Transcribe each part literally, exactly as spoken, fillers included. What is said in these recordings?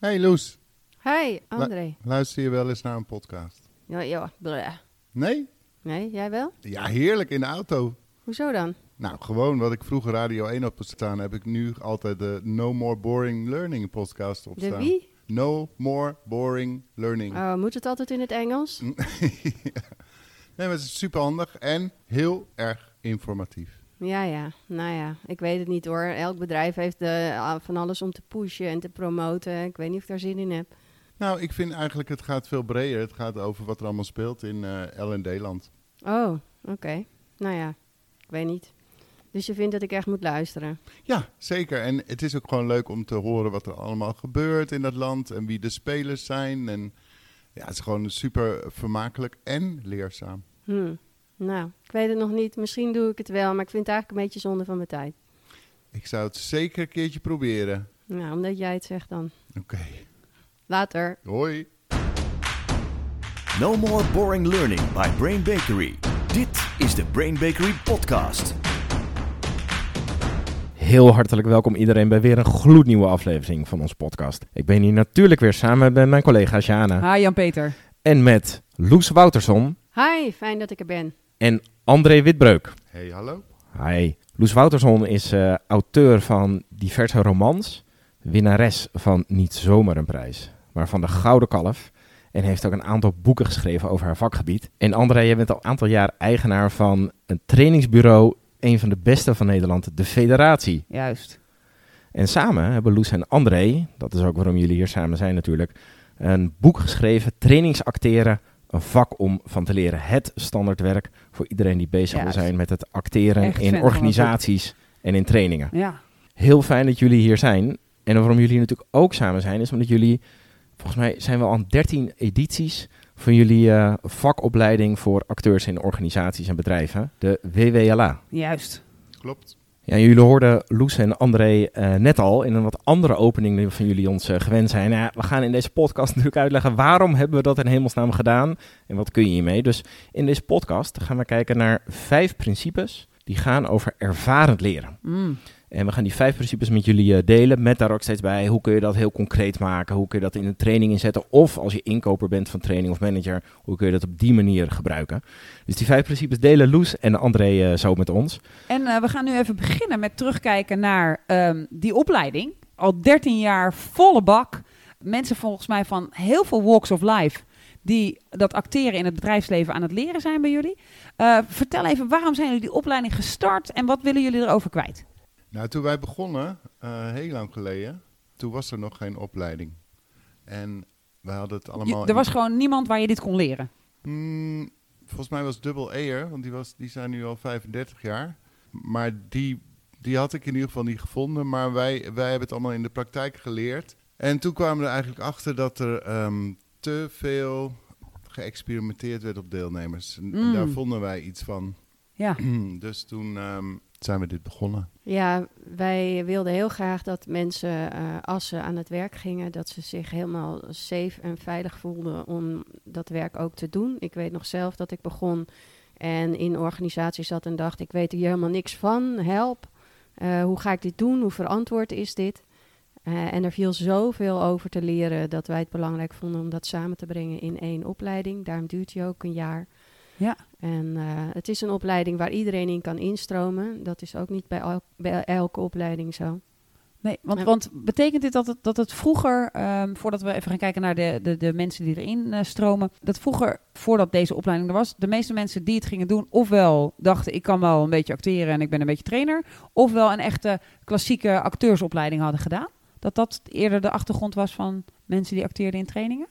Hey Loes. Hi André. Lu- luister je wel eens naar een podcast? Ja, ja. Bleh. Nee? Nee, jij wel? Ja, heerlijk in de auto. Hoezo dan? Nou, gewoon wat ik vroeger Radio één op staan, heb ik nu altijd de No More Boring Learning podcast op staan. De wie? No More Boring Learning. Oh, moet het altijd in het Engels? Ja. Nee, maar het is super handig en heel erg informatief. Ja, ja. Nou ja, ik weet het niet hoor. Elk bedrijf heeft uh, van alles om te pushen en te promoten. Ik weet niet of ik daar zin in heb. Nou, ik vind eigenlijk het gaat veel breder. Het gaat over wat er allemaal speelt in uh, L en D-land. Oh, oké. Okay. Nou ja, ik weet niet. Dus je vindt dat ik echt moet luisteren? Ja, zeker. En het is ook gewoon leuk om te horen wat er allemaal gebeurt in dat land en wie de spelers zijn. En ja, het is gewoon super vermakelijk en leerzaam. Hmm. Nou, ik weet het nog niet. Misschien doe ik het wel, maar ik vind het eigenlijk een beetje zonde van mijn tijd. Ik zou het zeker een keertje proberen. Nou, omdat jij het zegt dan. Oké. Okay. Later. Hoi. No More Boring Learning by Brain Bakery. Dit is de Brain Bakery podcast. Heel hartelijk welkom iedereen bij weer een gloednieuwe aflevering van ons podcast. Ik ben hier natuurlijk weer samen met mijn collega Jana. Hi Jan-Peter. En met Loes Wouterson. Hi, fijn dat ik er ben. En André Witbreuk. Hey, hallo. Hi. Loes Wouterson is uh, auteur van diverse romans, winnares van niet zomaar een prijs, maar van de Gouden Kalf. En heeft ook een aantal boeken geschreven over haar vakgebied. En André, jij bent al een aantal jaar eigenaar van een trainingsbureau, een van de beste van Nederland, de Federatie. Juist. En samen hebben Loes en André, dat is ook waarom jullie hier samen zijn natuurlijk, een boek geschreven, Trainingsacteren, een vak om van te leren. Het standaardwerk voor iedereen die bezig ja, wil zijn met het acteren echt in organisaties en in trainingen. Ja. Heel fijn dat jullie hier zijn. En waarom jullie natuurlijk ook samen zijn, is omdat jullie, volgens mij zijn we al aan dertien edities van jullie uh, vakopleiding voor acteurs in organisaties en bedrijven, de W W L A. Juist. Klopt. Ja, jullie hoorden Loes en André uh, net al in een wat andere opening van jullie ons uh, gewend zijn. Nou, we gaan in deze podcast natuurlijk uitleggen waarom hebben we dat in hemelsnaam gedaan en wat kun je hiermee. Dus in deze podcast gaan we kijken naar vijf principes die gaan over ervarend leren. Mm. En we gaan die vijf principes met jullie uh, delen, met daar ook steeds bij hoe kun je dat heel concreet maken, hoe kun je dat in een training inzetten of als je inkoper bent van training of manager, hoe kun je dat op die manier gebruiken. Dus die vijf principes delen Loes en André uh, zo met ons. En uh, we gaan nu even beginnen met terugkijken naar um, die opleiding. Al dertien jaar volle bak. Mensen volgens mij van heel veel walks of life die dat acteren in het bedrijfsleven aan het leren zijn bij jullie. Uh, vertel even, waarom zijn jullie die opleiding gestart en wat willen jullie erover kwijt? Nou, toen wij begonnen, uh, heel lang geleden, toen was er nog geen opleiding. En we hadden het allemaal... Je, er was in... gewoon niemand waar je dit kon leren? Mm, volgens mij was Dubbel Eer, want die, was, die zijn nu al vijfendertig jaar. Maar die, die had ik in ieder geval niet gevonden. Maar wij, wij hebben het allemaal in de praktijk geleerd. En toen kwamen we er eigenlijk achter dat er um, te veel geëxperimenteerd werd op deelnemers. Mm. En daar vonden wij iets van. Ja. Dus toen... Um, zijn we dit begonnen? Ja, wij wilden heel graag dat mensen, uh, als ze aan het werk gingen, dat ze zich helemaal safe en veilig voelden om dat werk ook te doen. Ik weet nog zelf dat ik begon en in organisaties zat en dacht, ik weet hier helemaal niks van, help. Uh, hoe ga ik dit doen? Hoe verantwoord is dit? Uh, en er viel zoveel over te leren dat wij het belangrijk vonden om dat samen te brengen in één opleiding. Daarom duurt die ook een jaar. Ja. En uh, het is een opleiding waar iedereen in kan instromen. Dat is ook niet bij, el- bij elke opleiding zo. Nee, want, want betekent dit dat het, dat het vroeger, um, voordat we even gaan kijken naar de, de, de mensen die erin uh, stromen, dat vroeger, voordat deze opleiding er was, de meeste mensen die het gingen doen, ofwel dachten ik kan wel een beetje acteren en ik ben een beetje trainer, ofwel een echte klassieke acteursopleiding hadden gedaan? Dat dat eerder de achtergrond was van mensen die acteerden in trainingen?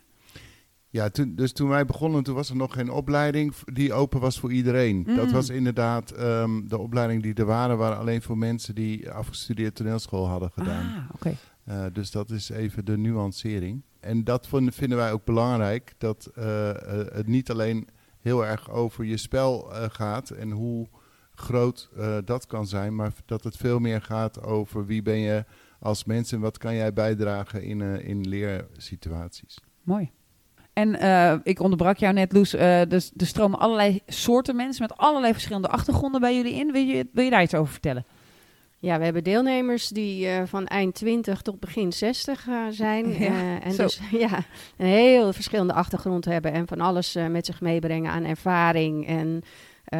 Ja, toen, dus toen wij begonnen, toen was er nog geen opleiding die open was voor iedereen. Mm. Dat was inderdaad, um, de opleiding die er waren, waren alleen voor mensen die afgestudeerd toneelschool hadden gedaan. Ah, okay. uh, dus dat is even de nuancering. En dat vinden wij ook belangrijk, dat uh, uh, het niet alleen heel erg over je spel uh, gaat en hoe groot uh, dat kan zijn, maar dat het veel meer gaat over wie ben je als mens en wat kan jij bijdragen in, uh, in leersituaties. Mooi. En uh, ik onderbrak jou net, Loes. Uh, dus er stromen allerlei soorten mensen met allerlei verschillende achtergronden bij jullie in. Wil je, wil je daar iets over vertellen? Ja, we hebben deelnemers die uh, van eind twintig tot begin zestig uh, zijn. Ja, uh, en zo. dus ja, een heel verschillende achtergrond hebben en van alles uh, met zich meebrengen aan ervaring en uh,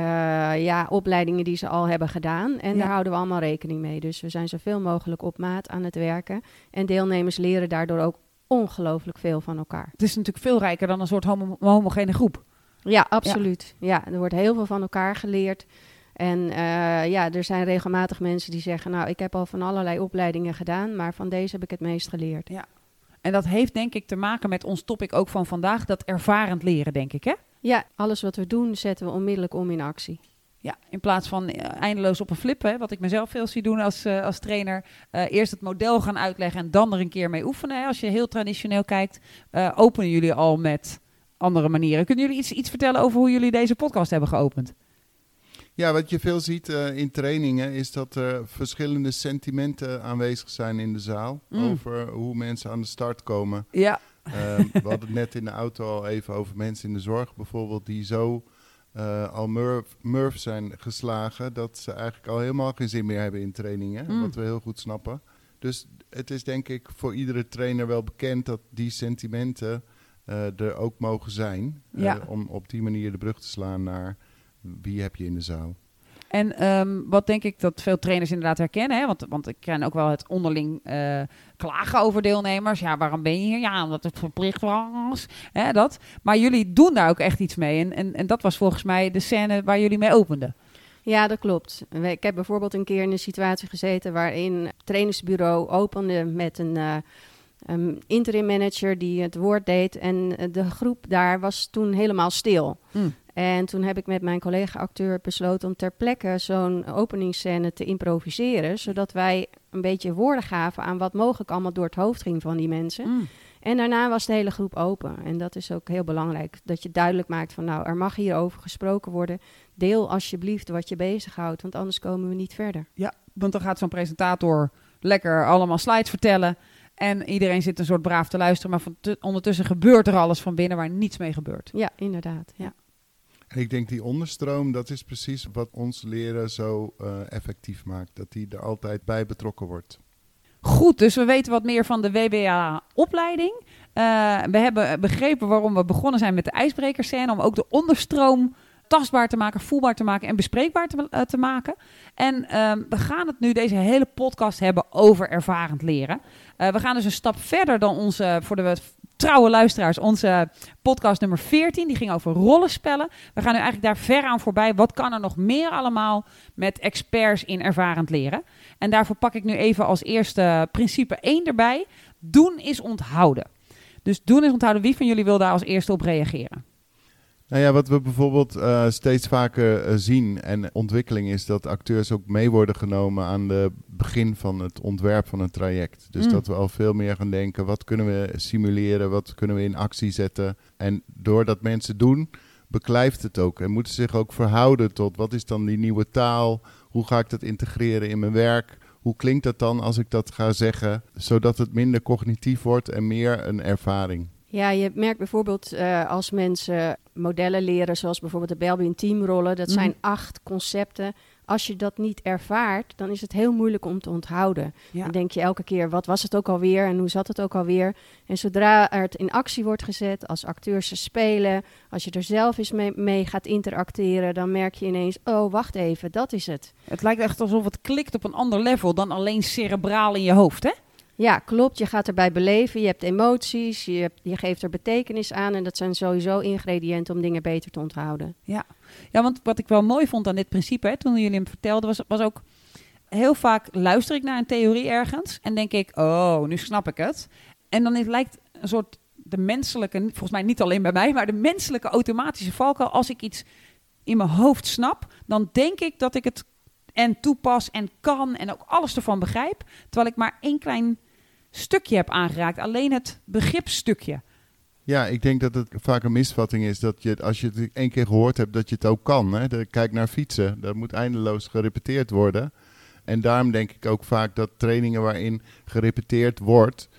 ja, opleidingen die ze al hebben gedaan. En ja. daar houden we allemaal rekening mee. Dus we zijn zoveel mogelijk op maat aan het werken. En deelnemers leren daardoor ook ongelooflijk veel van elkaar. Het is natuurlijk veel rijker dan een soort homo- homogene groep. Ja, absoluut. Ja. ja, er wordt heel veel van elkaar geleerd. En uh, ja, er zijn regelmatig mensen die zeggen, nou, ik heb al van allerlei opleidingen gedaan, maar van deze heb ik het meest geleerd. Ja. En dat heeft denk ik te maken met ons topic ook van vandaag, dat ervarend leren, denk ik, hè? Ja, alles wat we doen zetten we onmiddellijk om in actie. Ja, in plaats van eindeloos op een flip, hè, wat ik mezelf veel zie doen als, uh, als trainer. Uh, eerst het model gaan uitleggen en dan er een keer mee oefenen. Hè. Als je heel traditioneel kijkt, uh, openen jullie al met andere manieren. Kunnen jullie iets, iets vertellen over hoe jullie deze podcast hebben geopend? Ja, wat je veel ziet uh, in trainingen is dat er verschillende sentimenten aanwezig zijn in de zaal. Mm. Over hoe mensen aan de start komen. Ja. Uh, we hadden het net in de auto al even over mensen in de zorg bijvoorbeeld die zo uh, al murf, murf zijn geslagen. Dat ze eigenlijk al helemaal geen zin meer hebben in trainingen. Mm. Wat we heel goed snappen. Dus het is denk ik voor iedere trainer wel bekend dat die sentimenten uh, er ook mogen zijn. Ja. Uh, om op die manier de brug te slaan naar... Wie heb je in de zaal? En um, wat denk ik dat veel trainers inderdaad herkennen. Hè? Want, want ik ken ook wel het onderling uh, klagen over deelnemers. Ja, waarom ben je hier? Ja, omdat het verplicht was. Hè, dat. Maar jullie doen daar ook echt iets mee. En, en, en dat was volgens mij de scène waar jullie mee openden. Ja, dat klopt. Ik heb bijvoorbeeld een keer in een situatie gezeten waarin het trainingsbureau opende met een... Uh, Um, interim manager die het woord deed en uh, de groep daar was toen helemaal stil. Mm. En toen heb ik met mijn collega-acteur besloten om ter plekke zo'n openingsscène te improviseren, zodat wij een beetje woorden gaven aan wat mogelijk allemaal door het hoofd ging van die mensen. Mm. En daarna was de hele groep open. En dat is ook heel belangrijk, dat je duidelijk maakt van nou, er mag hierover gesproken worden. Deel alsjeblieft wat je bezighoudt, want anders komen we niet verder. Ja, want dan gaat zo'n presentator lekker allemaal slides vertellen. En iedereen zit een soort braaf te luisteren, maar van t- ondertussen gebeurt er alles van binnen waar niets mee gebeurt. Ja, inderdaad. Ja. En ik denk die onderstroom, dat is precies wat ons leren zo uh, effectief maakt. Dat die er altijd bij betrokken wordt. Goed, dus we weten wat meer van de W W L A-opleiding. Uh, we hebben begrepen waarom we begonnen zijn met de ijsbrekerscène, om ook de onderstroom tastbaar te maken, voelbaar te maken en bespreekbaar te, uh, te maken. En uh, we gaan het nu, deze hele podcast, hebben over ervarend leren. Uh, we gaan dus een stap verder dan onze, voor de trouwe luisteraars, onze podcast nummer veertien. Die ging over rollenspellen. We gaan nu eigenlijk daar ver aan voorbij. Wat kan er nog meer allemaal met experts in ervarend leren? En daarvoor pak ik nu even als eerste principe één erbij. Doen is onthouden. Dus doen is onthouden. Wie van jullie wil daar als eerste op reageren? Nou ja, wat we bijvoorbeeld uh, steeds vaker uh, zien en ontwikkeling is dat acteurs ook mee worden genomen aan het begin van het ontwerp van een traject. Dus mm. dat we al veel meer gaan denken, wat kunnen we simuleren, wat kunnen we in actie zetten. En doordat mensen doen, beklijft het ook en moeten zich ook verhouden tot wat is dan die nieuwe taal, hoe ga ik dat integreren in mijn werk. Hoe klinkt dat dan als ik dat ga zeggen, zodat het minder cognitief wordt en meer een ervaring. Ja, je merkt bijvoorbeeld uh, als mensen modellen leren, zoals bijvoorbeeld de Belbin teamrollen, dat mm. zijn acht concepten. Als je dat niet ervaart, dan is het heel moeilijk om te onthouden. Ja. Dan denk je elke keer, wat was het ook alweer en hoe zat het ook alweer? En zodra het in actie wordt gezet, als acteurs ze spelen, als je er zelf eens mee, mee gaat interacteren, dan merk je ineens, oh, wacht even, dat is het. Het lijkt echt alsof het klikt op een ander level dan alleen cerebraal in je hoofd, hè? Ja, klopt. Je gaat erbij beleven, je hebt emoties, je, hebt, je geeft er betekenis aan. En dat zijn sowieso ingrediënten om dingen beter te onthouden. Ja, ja, want wat ik wel mooi vond aan dit principe, hè, toen jullie hem vertelden, was, was ook heel vaak luister ik naar een theorie ergens en denk ik, oh, nu snap ik het. En dan is, lijkt een soort de menselijke, volgens mij niet alleen bij mij, maar de menselijke automatische valkuil. Als ik iets in mijn hoofd snap, dan denk ik dat ik het en toepas en kan en ook alles ervan begrijp. Terwijl ik maar één klein stukje heb aangeraakt. Alleen het begripsstukje. Ja, ik denk dat het vaak een misvatting is dat je, als je het één keer gehoord hebt, dat je het ook kan. Hè? De, kijk naar fietsen, dat moet eindeloos gerepeteerd worden. En daarom denk ik ook vaak dat trainingen waarin gerepeteerd wordt,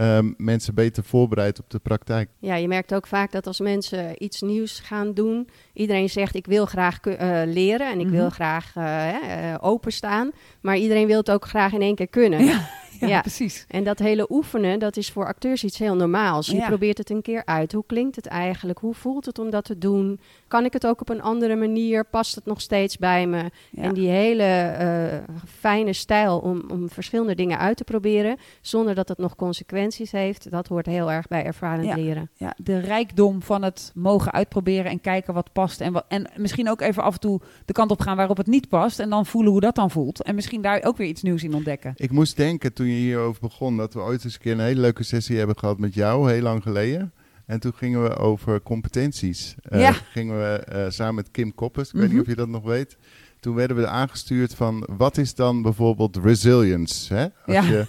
um, mensen beter voorbereid op de praktijk. Ja, je merkt ook vaak dat als mensen iets nieuws gaan doen, iedereen zegt ik wil graag uh, leren en ik mm-hmm. wil graag uh, uh, openstaan, maar iedereen wil het ook graag in één keer kunnen. Ja. Ja, ja, precies. En dat hele oefenen, dat is voor acteurs iets heel normaals. Je ja. probeert het een keer uit. Hoe klinkt het eigenlijk? Hoe voelt het om dat te doen? Kan ik het ook op een andere manier? Past het nog steeds bij me? Ja. En die hele uh, fijne stijl om, om verschillende dingen uit te proberen, zonder dat het nog consequenties heeft, dat hoort heel erg bij ervarend ja. leren. Ja, de rijkdom van het mogen uitproberen en kijken wat past. En, wat, en misschien ook even af en toe de kant op gaan waarop het niet past. En dan voelen hoe dat dan voelt. En misschien daar ook weer iets nieuws in ontdekken. Ik moest denken toen je hierover begon, dat we ooit eens een keer een hele leuke sessie hebben gehad met jou, heel lang geleden. En toen gingen we over competenties. Uh, ja. Gingen we uh, samen met Kim Koppes, ik mm-hmm. weet niet of je dat nog weet. Toen werden we aangestuurd van, wat is dan bijvoorbeeld resilience? Hè? Als ja. je,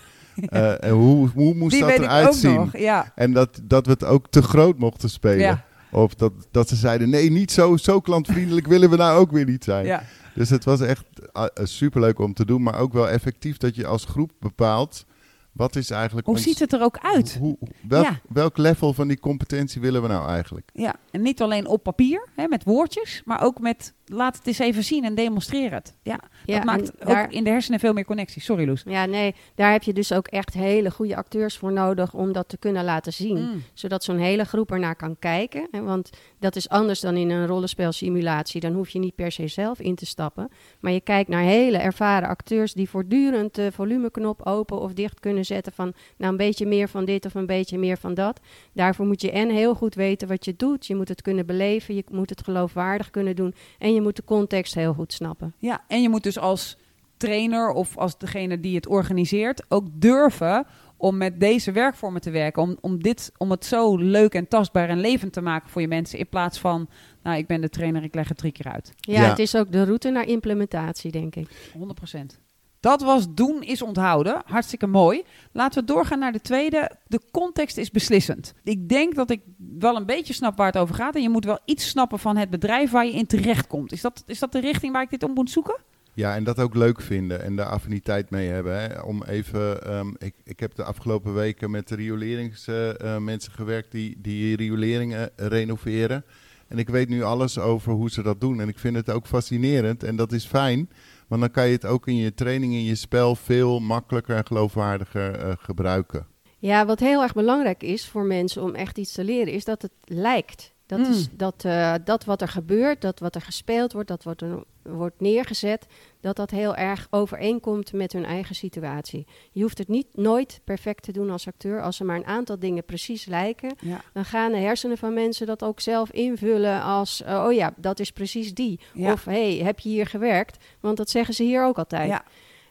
uh, en hoe, hoe moest die dat eruit zien? Ja. En dat, dat we het ook te groot mochten spelen. Ja. Of dat, dat ze zeiden, nee, niet zo, zo klantvriendelijk willen we nou ook weer niet zijn. Ja. Dus het was echt uh, superleuk om te doen, maar ook wel effectief dat je als groep bepaalt wat is eigenlijk. Hoe ons, ziet het er ook uit? Hoe, welk, ja. welk level van die competentie willen we nou eigenlijk? Ja, en niet alleen op papier, hè, met woordjes, maar ook met laat het eens even zien en demonstreer het. Ja, ja dat maakt ook daar, in de hersenen veel meer connectie. Sorry, Loes. Ja, nee, daar heb je dus ook echt hele goede acteurs voor nodig om dat te kunnen laten zien. Mm. Zodat zo'n hele groep ernaar kan kijken. Hè, want dat is anders dan in een rollenspelsimulatie. Dan hoef je niet per se zelf in te stappen. Maar je kijkt naar hele ervaren acteurs die voortdurend de volumeknop open of dicht kunnen zetten van nou een beetje meer van dit of een beetje meer van dat. Daarvoor moet je en heel goed weten wat je doet. Je moet het kunnen beleven. Je moet het geloofwaardig kunnen doen. En je Je moet de context heel goed snappen. Ja, en je moet dus als trainer of als degene die het organiseert ook durven om met deze werkvormen te werken. Om, om, dit, om het zo leuk en tastbaar en levend te maken voor je mensen. In plaats van, nou, ik ben de trainer, ik leg het drie keer uit. Ja, ja. Het is ook de route naar implementatie, denk ik. honderd procent. Dat was doen is onthouden. Hartstikke mooi. Laten we doorgaan naar de tweede. De context is beslissend. Ik denk dat ik wel een beetje snap waar het over gaat. En je moet wel iets snappen van het bedrijf waar je in terechtkomt. Is dat, is dat de richting waar ik dit om moet zoeken? Ja, en dat ook leuk vinden en daar affiniteit mee hebben. Hè? Om even, um, ik, ik heb de afgelopen weken met de rioleringsmensen uh, gewerkt die, die rioleringen renoveren. En ik weet nu alles over hoe ze dat doen. En ik vind het ook fascinerend en dat is fijn. Want dan kan je het ook in je training, in je spel veel makkelijker en geloofwaardiger uh, gebruiken. Ja, wat heel erg belangrijk is voor mensen om echt iets te leren, is dat het lijkt. Dat, mm. is dat, uh, dat wat er gebeurt, dat wat er gespeeld wordt, dat wat er wordt neergezet, dat dat heel erg overeenkomt met hun eigen situatie. Je hoeft het niet nooit perfect te doen als acteur. Als er maar een aantal dingen precies lijken, ja. dan gaan de hersenen van mensen dat ook zelf invullen als, uh, oh ja, dat is precies die. Ja. Of, hé, hey, heb je hier gewerkt? Want dat zeggen ze hier ook altijd. Ja.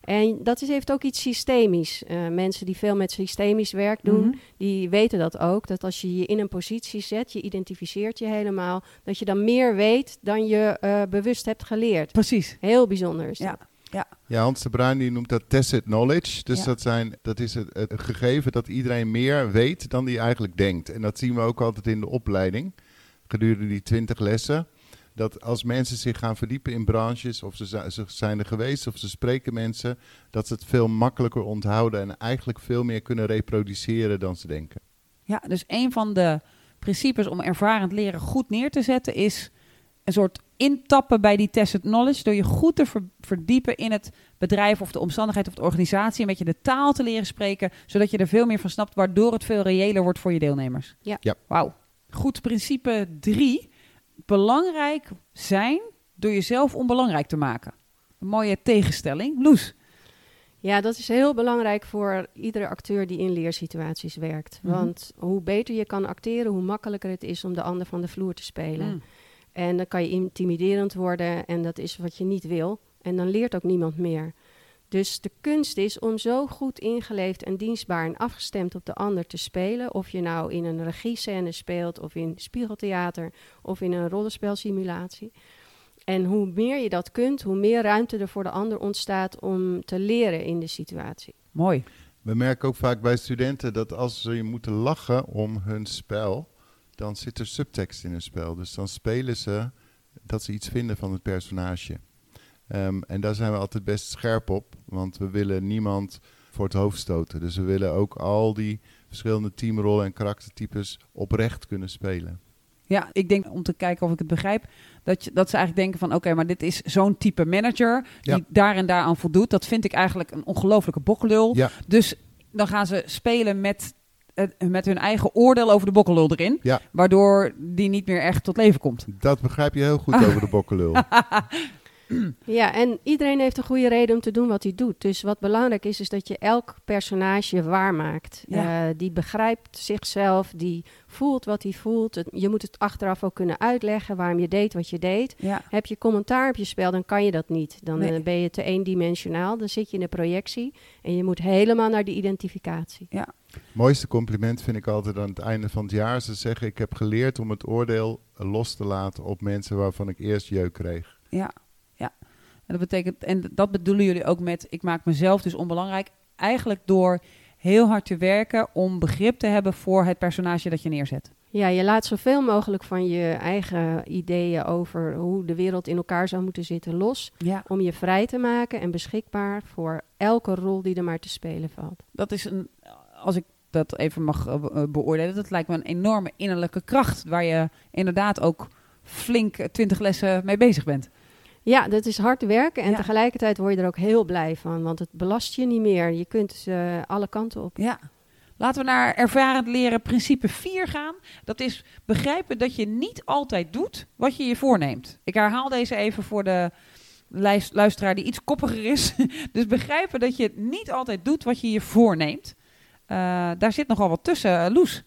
En dat is, heeft ook iets systemisch. Uh, mensen die veel met systemisch werk doen, mm-hmm. die weten dat ook. Dat als je je in een positie zet, je identificeert je helemaal. Dat je dan meer weet dan je uh, bewust hebt geleerd. Precies. Heel bijzonder is dat. Ja. Ja. ja, Hans de Bruin die noemt dat tacit knowledge. Dus ja. dat, zijn, dat is het, het gegeven dat iedereen meer weet dan die eigenlijk denkt. En dat zien we ook altijd in de opleiding. Gedurende die twintig lessen. Dat als mensen zich gaan verdiepen in branches, of ze, z- ze zijn er geweest, of ze spreken mensen, dat ze het veel makkelijker onthouden en eigenlijk veel meer kunnen reproduceren dan ze denken. Ja, dus een van de principes om ervarend leren goed neer te zetten is een soort intappen bij die tacit knowledge, door je goed te ver- verdiepen in het bedrijf of de omstandigheid of de organisatie, een beetje de taal te leren spreken, zodat je er veel meer van snapt, waardoor het veel reëler wordt voor je deelnemers. Ja. ja. Wauw. Goed, principe drie. Belangrijk zijn door jezelf onbelangrijk te maken. Een mooie tegenstelling. Loes? Ja, dat is heel belangrijk voor iedere acteur die in leersituaties werkt. Mm-hmm. Want hoe beter je kan acteren, hoe makkelijker het is om de ander van de vloer te spelen. Mm. En dan kan je intimiderend worden en dat is wat je niet wil. En dan leert ook niemand meer. Dus de kunst is om zo goed ingeleefd en dienstbaar en afgestemd op de ander te spelen. Of je nou in een regiescène speelt, of in spiegeltheater, of in een rollenspelsimulatie. En hoe meer je dat kunt, hoe meer ruimte er voor de ander ontstaat om te leren in de situatie. Mooi. We merken ook vaak bij studenten dat als ze moeten lachen om hun spel, dan zit er subtekst in hun spel. Dus dan spelen ze dat ze iets vinden van het personage. Um, en daar zijn we altijd best scherp op, want we willen niemand voor het hoofd stoten. Dus we willen ook al die verschillende teamrollen en karaktertypes oprecht kunnen spelen. Ja, ik denk om te kijken of ik het begrijp, dat, je, dat ze eigenlijk denken van oké, okay, maar dit is zo'n type manager die ja. daar en daaraan voldoet. Dat vind ik eigenlijk een ongelofelijke bokkelul. Ja. Dus dan gaan ze spelen met, met hun eigen oordeel over de bokkelul erin. Ja. Waardoor die niet meer echt tot leven komt. Dat begrijp je heel goed ah. over de bokkelul. Ja, en iedereen heeft een goede reden om te doen wat hij doet. Dus wat belangrijk is, is dat je elk personage waarmaakt. Ja. Uh, die begrijpt zichzelf, die voelt wat hij voelt. Het, je moet het achteraf ook kunnen uitleggen waarom je deed wat je deed. Ja. Heb je commentaar op je spel, dan kan je dat niet. Dan nee. uh, ben je te eendimensionaal, dan zit je in de projectie. En je moet helemaal naar de identificatie. Ja. Het mooiste compliment vind ik altijd aan het einde van het jaar. Ze zeggen, ik heb geleerd om het oordeel los te laten op mensen waarvan ik eerst jeuk kreeg. Ja. En dat betekent, en dat bedoelen jullie ook met, ik maak mezelf dus onbelangrijk. Eigenlijk door heel hard te werken om begrip te hebben voor het personage dat je neerzet. Ja, je laat zoveel mogelijk van je eigen ideeën over hoe de wereld in elkaar zou moeten zitten los. Ja. Om je vrij te maken en beschikbaar voor elke rol die er maar te spelen valt. Dat is een, als ik dat even mag beoordelen, dat lijkt me een enorme innerlijke kracht. Waar je inderdaad ook flink twintig lessen mee bezig bent. Ja, dat is hard werken en ja. tegelijkertijd word je er ook heel blij van, want het belast je niet meer. Je kunt uh, alle kanten op. Ja. Laten we naar ervarend leren principe vier gaan. Dat is begrijpen dat je niet altijd doet wat je je voorneemt. Ik herhaal deze even voor de lijst, luisteraar die iets koppiger is. Dus begrijpen dat je niet altijd doet wat je je voorneemt. Uh, daar zit nogal wat tussen, Loes.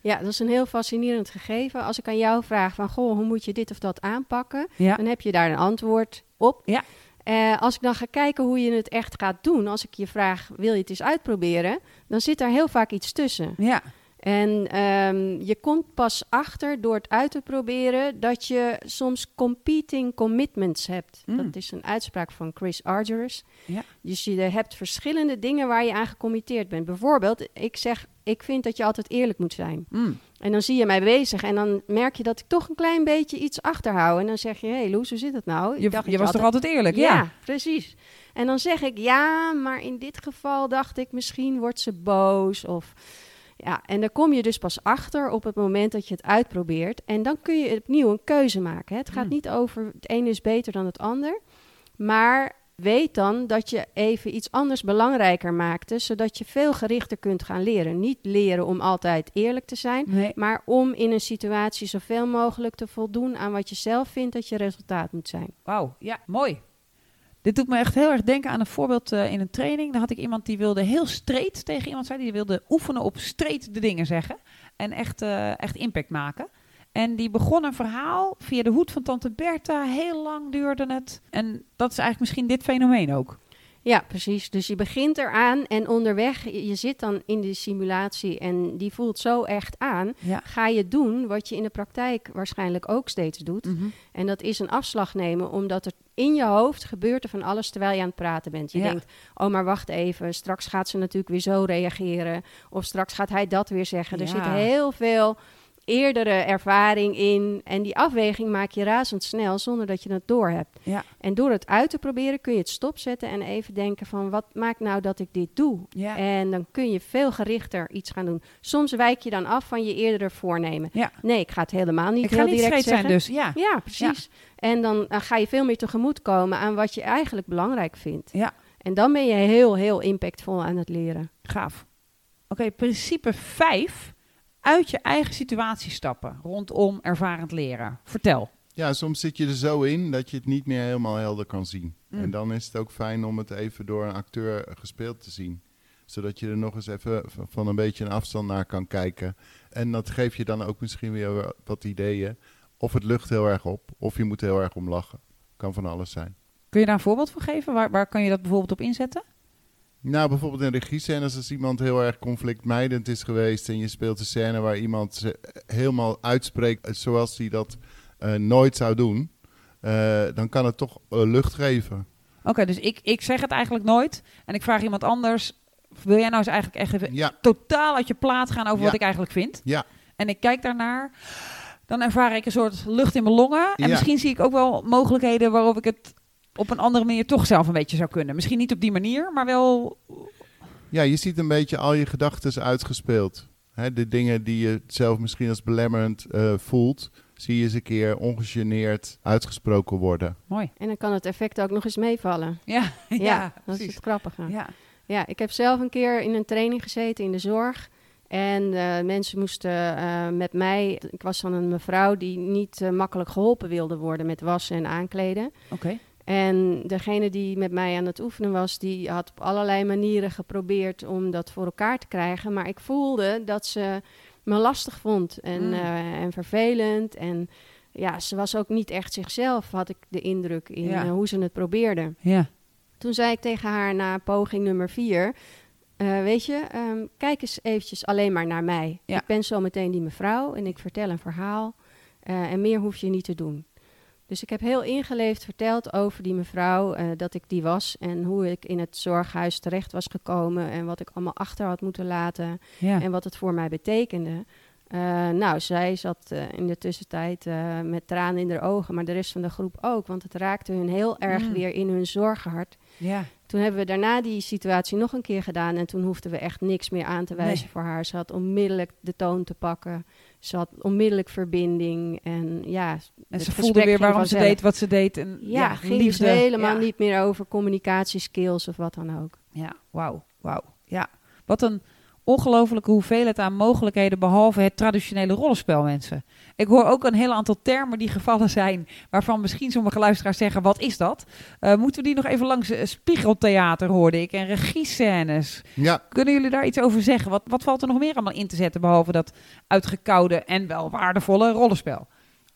Ja, dat is een heel fascinerend gegeven. Als ik aan jou vraag van, goh, hoe moet je dit of dat aanpakken? Ja. Dan heb je daar een antwoord op. Ja. Uh, als ik dan ga kijken hoe je het echt gaat doen, als ik je vraag, wil je het eens uitproberen? Dan zit daar heel vaak iets tussen. Ja. En um, je komt pas achter door het uit te proberen dat je soms competing commitments hebt. Mm. Dat is een uitspraak van Chris Argyris. Ja. Dus je hebt verschillende dingen waar je aan gecommitteerd bent. Bijvoorbeeld, ik zeg, ik vind dat je altijd eerlijk moet zijn. Mm. En dan zie je mij bezig en dan merk je dat ik toch een klein beetje iets achterhoud. En dan zeg je, hé hey Loes, hoe zit het nou? Ik je dacht je was altijd... toch altijd eerlijk? Ja, ja, precies. En dan zeg ik, ja, maar in dit geval dacht ik, misschien wordt ze boos of... Ja, en dan kom je dus pas achter op het moment dat je het uitprobeert. En dan kun je opnieuw een keuze maken. Hè. Het gaat niet over het ene is beter dan het ander. Maar weet dan dat je even iets anders belangrijker maakte. Zodat je veel gerichter kunt gaan leren. Niet leren om altijd eerlijk te zijn. Nee. Maar om in een situatie zoveel mogelijk te voldoen aan wat je zelf vindt dat je resultaat moet zijn. Wauw, ja, mooi. Dit doet me echt heel erg denken aan een voorbeeld uh, in een training. Daar had ik iemand die wilde heel straight tegen iemand zijn. Die wilde oefenen op straight de dingen zeggen. En echt, uh, echt impact maken. En die begon een verhaal via de hoed van tante Bertha. Heel lang duurde het. En dat is eigenlijk misschien dit fenomeen ook. Ja, precies. Dus je begint eraan en onderweg, je zit dan in de simulatie en die voelt zo echt aan. Ja. Ga je doen wat je in de praktijk waarschijnlijk ook steeds doet. Mm-hmm. En dat is een afslag nemen, omdat er in je hoofd gebeurt er van alles terwijl je aan het praten bent. Je ja. denkt, oh maar wacht even, straks gaat ze natuurlijk weer zo reageren. Of straks gaat hij dat weer zeggen. Ja. Er zit heel veel eerdere ervaring in. En die afweging maak je razendsnel zonder dat je het doorhebt. Ja. En door het uit te proberen kun je het stopzetten en even denken van wat maakt nou dat ik dit doe? Ja. En dan kun je veel gerichter iets gaan doen. Soms wijk je dan af van je eerdere voornemen. Ja. Nee, ik ga het helemaal niet ik heel ga niet direct zeggen. Zijn dus. Ja, ja precies. Ja. En dan uh, ga je veel meer tegemoetkomen aan wat je eigenlijk belangrijk vindt. Ja. En dan ben je heel, heel impactvol aan het leren. Gaaf. Oké, okay, principe vijf. Uit je eigen situatie stappen rondom ervarend leren. Vertel. Ja, soms zit je er zo in dat je het niet meer helemaal helder kan zien. Mm. En dan is het ook fijn om het even door een acteur gespeeld te zien. Zodat je er nog eens even van een beetje een afstand naar kan kijken. En dat geeft je dan ook misschien weer wat ideeën. Of het lucht heel erg op, of je moet heel erg om lachen. Kan van alles zijn. Kun je daar een voorbeeld van geven? Waar, waar kan je dat bijvoorbeeld op inzetten? Nou, bijvoorbeeld in regiescènes, als iemand heel erg conflictmijdend is geweest en je speelt een scène waar iemand ze helemaal uitspreekt zoals hij dat uh, nooit zou doen, uh, dan kan het toch uh, lucht geven. Oké, okay, dus ik, ik zeg het eigenlijk nooit en ik vraag iemand anders, wil jij nou eens eigenlijk echt even ja. totaal uit je plaat gaan over ja. wat ik eigenlijk vind? Ja. En ik kijk daarnaar, dan ervaar ik een soort lucht in mijn longen en ja. misschien zie ik ook wel mogelijkheden waarop ik het op een andere manier toch zelf een beetje zou kunnen. Misschien niet op die manier, maar wel Ja, je ziet een beetje al je gedachten uitgespeeld. Hè, de dingen die je zelf misschien als belemmerend uh, voelt, zie je eens een keer ongegeneerd uitgesproken worden. Mooi. En dan kan het effect ook nog eens meevallen. Ja, ja, ja dat precies. is het grappige. Ja. Ja, ik heb zelf een keer in een training gezeten in de zorg. En uh, mensen moesten uh, met mij... Ik was dan een mevrouw die niet uh, makkelijk geholpen wilde worden met wassen en aankleden. Oké. Okay. En degene die met mij aan het oefenen was, die had op allerlei manieren geprobeerd om dat voor elkaar te krijgen. Maar ik voelde dat ze me lastig vond en, mm. uh, en vervelend. En ja, ze was ook niet echt zichzelf, had ik de indruk in ja. uh, hoe ze het probeerde. Ja. Toen zei ik tegen haar na poging nummer vier... Uh, weet je, um, kijk eens eventjes alleen maar naar mij. Ja. Ik ben zo meteen die mevrouw en ik vertel een verhaal. Uh, en meer hoef je niet te doen. Dus ik heb heel ingeleefd verteld over die mevrouw, uh, dat ik die was. En hoe ik in het zorghuis terecht was gekomen. En wat ik allemaal achter had moeten laten. Ja. En wat het voor mij betekende. Uh, nou, zij zat uh, in de tussentijd uh, met tranen in haar ogen. Maar de rest van de groep ook. Want het raakte hun heel erg mm. weer in hun zorgenhart. Ja. Toen hebben we daarna die situatie nog een keer gedaan. En toen hoefden we echt niks meer aan te wijzen nee. voor haar. Ze had onmiddellijk de toon te pakken. Ze had onmiddellijk verbinding. En ja, en ze voelde weer waarom vanzelf. Ze deed wat ze deed. En ja, ja ging liefde. Dus helemaal ja. niet meer over communicatieskills of wat dan ook. Ja, wauw. Wauw. Ja. Wat een ongelofelijke hoeveelheid aan mogelijkheden, behalve het traditionele rollenspel, mensen. Ik hoor ook een heel aantal termen die gevallen zijn, waarvan misschien sommige luisteraars zeggen, wat is dat? Uh, moeten we die nog even langs? Uh, spiegeltheater hoorde ik en regiescènes. Ja. Kunnen jullie daar iets over zeggen? Wat, wat valt er nog meer allemaal in te zetten, behalve dat uitgekoude en wel waardevolle rollenspel?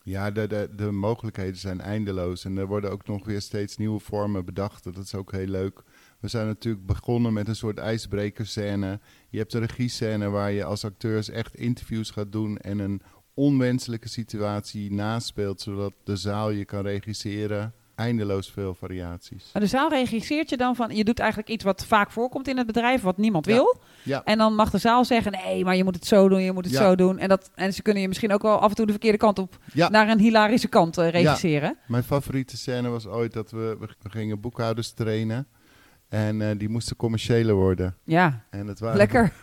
Ja, de, de, de mogelijkheden zijn eindeloos en er worden ook nog weer steeds nieuwe vormen bedacht. Dat is ook heel leuk. We zijn natuurlijk begonnen met een soort ijsbrekerscène. Je hebt een regiescène waar je als acteurs echt interviews gaat doen en een onwenselijke situatie naspeelt, zodat de zaal je kan regisseren. Eindeloos veel variaties. Maar de zaal regisseert je dan van, je doet eigenlijk iets wat vaak voorkomt in het bedrijf, wat niemand ja. wil. Ja. En dan mag de zaal zeggen, nee, maar je moet het zo doen, je moet het ja. zo doen. En, dat, en ze kunnen je misschien ook wel af en toe de verkeerde kant op, ja. naar een hilarische kant uh, regisseren. Ja. Mijn favoriete scène was ooit dat we, we gingen boekhouders trainen. En uh, die moesten commerciëler worden. Ja, en het waren lekker.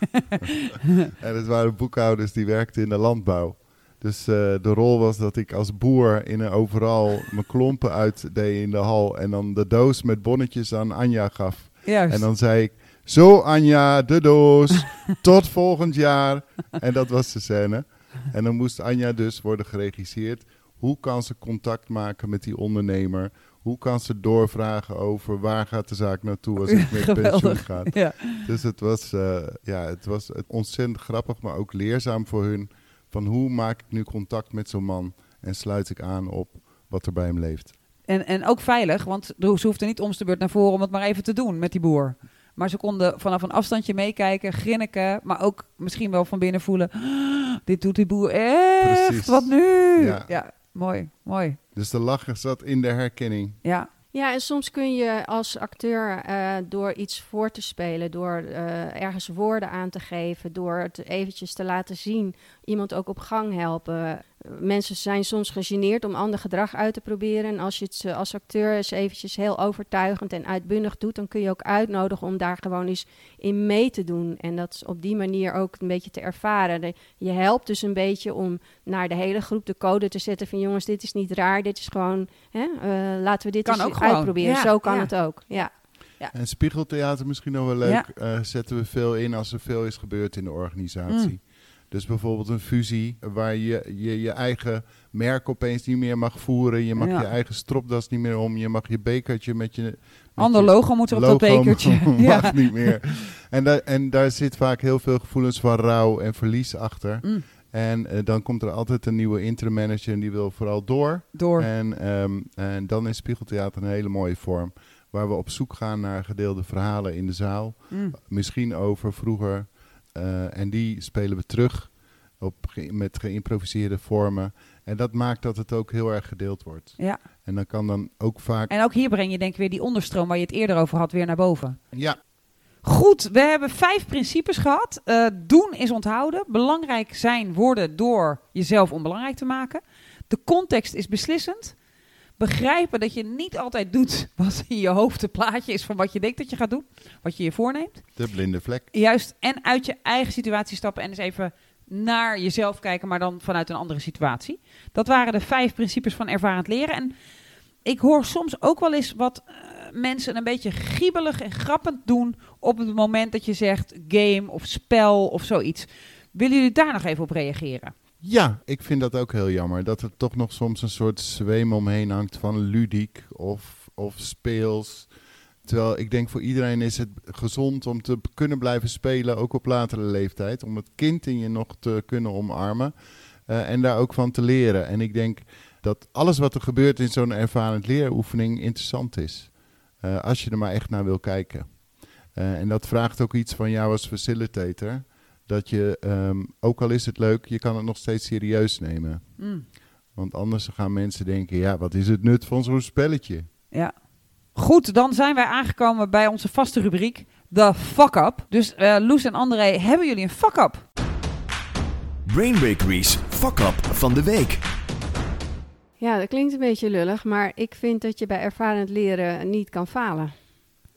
En het waren boekhouders die werkten in de landbouw. Dus uh, de rol was dat ik als boer in een overal mijn klompen uitdeed in de hal. En dan de doos met bonnetjes aan Anja gaf. Juist. En dan zei ik, zo Anja, de doos, tot volgend jaar. En dat was de scène. En dan moest Anja dus worden geregisseerd. Hoe kan ze contact maken met die ondernemer? Hoe kan ze doorvragen over waar gaat de zaak naartoe als het met pensioen gaat? Ja. Dus het was, uh, ja, het was ontzettend grappig, maar ook leerzaam voor hun. Van hoe maak ik nu contact met zo'n man en sluit ik aan op wat er bij hem leeft? En, en ook veilig, want ze hoefde niet om de beurt naar voren om het maar even te doen met die boer. Maar ze konden vanaf een afstandje meekijken, grinniken, maar ook misschien wel van binnen voelen. Oh, dit doet die boer echt, precies. Wat nu? Ja. Ja. Mooi, mooi. Dus de lach zat in de herkenning. Ja, ja, en soms kun je als acteur uh, door iets voor te spelen, door uh, ergens woorden aan te geven, door het eventjes te laten zien, iemand ook op gang helpen. Mensen zijn soms gegeneerd om ander gedrag uit te proberen. En als je het als acteur eens eventjes heel overtuigend en uitbundig doet, dan kun je ook uitnodigen om daar gewoon eens in mee te doen. En dat op die manier ook een beetje te ervaren. Je helpt dus een beetje om naar de hele groep de code te zetten van jongens, dit is niet raar, dit is gewoon, hè, uh, laten we dit kan eens uitproberen. Ja, zo kan ja. het ook, ja. Ja. En spiegeltheater misschien nog wel leuk. Ja. Uh, zetten we veel in als er veel is gebeurd in de organisatie. Mm. Dus bijvoorbeeld een fusie waar je je, je eigen merk opeens niet meer mag voeren. Je mag ja. je eigen stropdas niet meer om. Je mag je bekertje met je... Met ander je logo moet er op dat bekertje. Mag ja. niet meer. En, da- en daar zit vaak heel veel gevoelens van rouw en verlies achter. Mm. En uh, dan komt er altijd een nieuwe interim manager en die wil vooral door. Door. En, um, en dan is spiegeltheater een hele mooie vorm. Waar we op zoek gaan naar gedeelde verhalen in de zaal. Mm. Misschien over vroeger... Uh, en die spelen we terug op ge- met geïmproviseerde vormen. En dat maakt dat het ook heel erg gedeeld wordt. Ja. En dan kan dan ook vaak... En ook hier breng je denk ik weer die onderstroom waar je het eerder over had weer naar boven. Ja. Goed, we hebben vijf principes gehad. Uh, doen is onthouden. Belangrijk zijn worden door jezelf onbelangrijk te maken. De context is beslissend. begrijpen dat je niet altijd doet wat in je hoofd het plaatje is van wat je denkt dat je gaat doen, wat je je voorneemt. De blinde vlek. Juist, en uit je eigen situatie stappen en eens even naar jezelf kijken, maar dan vanuit een andere situatie. Dat waren de vijf principes van ervarend leren. En ik hoor soms ook wel eens wat uh, mensen een beetje giebelig en grappend doen op het moment dat je zegt game of spel of zoiets. Willen jullie daar nog even op reageren? Ja, ik vind dat ook heel jammer. Dat er toch nog soms een soort zweem omheen hangt van ludiek of, of speels. Terwijl ik denk voor iedereen is het gezond om te kunnen blijven spelen, ook op latere leeftijd. Om het kind in je nog te kunnen omarmen uh, en daar ook van te leren. En ik denk dat alles wat er gebeurt in zo'n ervarend leeroefening interessant is. Uh, als je er maar echt naar wil kijken. Uh, en dat vraagt ook iets van jou als facilitator. Dat je, um, ook al is het leuk, je kan het nog steeds serieus nemen. Mm. Want anders gaan mensen denken, ja, wat is het nut van zo'n spelletje? Ja. Goed, dan zijn wij aangekomen bij onze vaste rubriek, de fuck-up. Dus uh, Loes en André, hebben jullie een fuck-up? Brain Bakery's fuck-up van de week. Ja, dat klinkt een beetje lullig, maar ik vind dat je bij ervarend leren niet kan falen.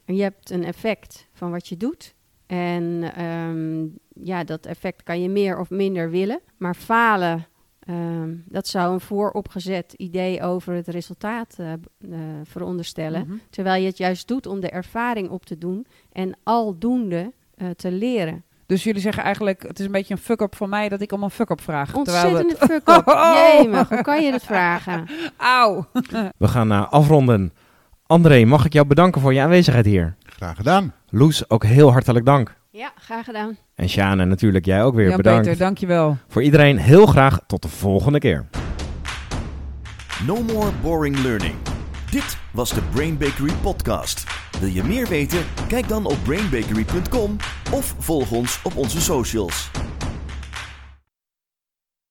Je hebt een effect van wat je doet. En um, ja, dat effect kan je meer of minder willen. Maar falen, um, dat zou een vooropgezet idee over het resultaat uh, uh, veronderstellen. Mm-hmm. Terwijl je het juist doet om de ervaring op te doen en aldoende uh, te leren. Dus jullie zeggen eigenlijk, het is een beetje een fuck-up van mij dat ik om een fuck-up vraag. Ontzettende het... fuck-up. Jemig, hoe kan je dat vragen? Auw. We gaan uh, afronden. André, mag ik jou bedanken voor je aanwezigheid hier? Graag gedaan. Loes, ook heel hartelijk dank. Ja, graag gedaan. En Sjane, natuurlijk jij ook weer Jan-Peter, bedankt. Jan-Peter, dankjewel. Voor iedereen heel graag tot de volgende keer. No More Boring Learning. Dit was de Brain Bakery podcast. Wil je meer weten? Kijk dan op brain bakery punt com of volg ons op onze socials.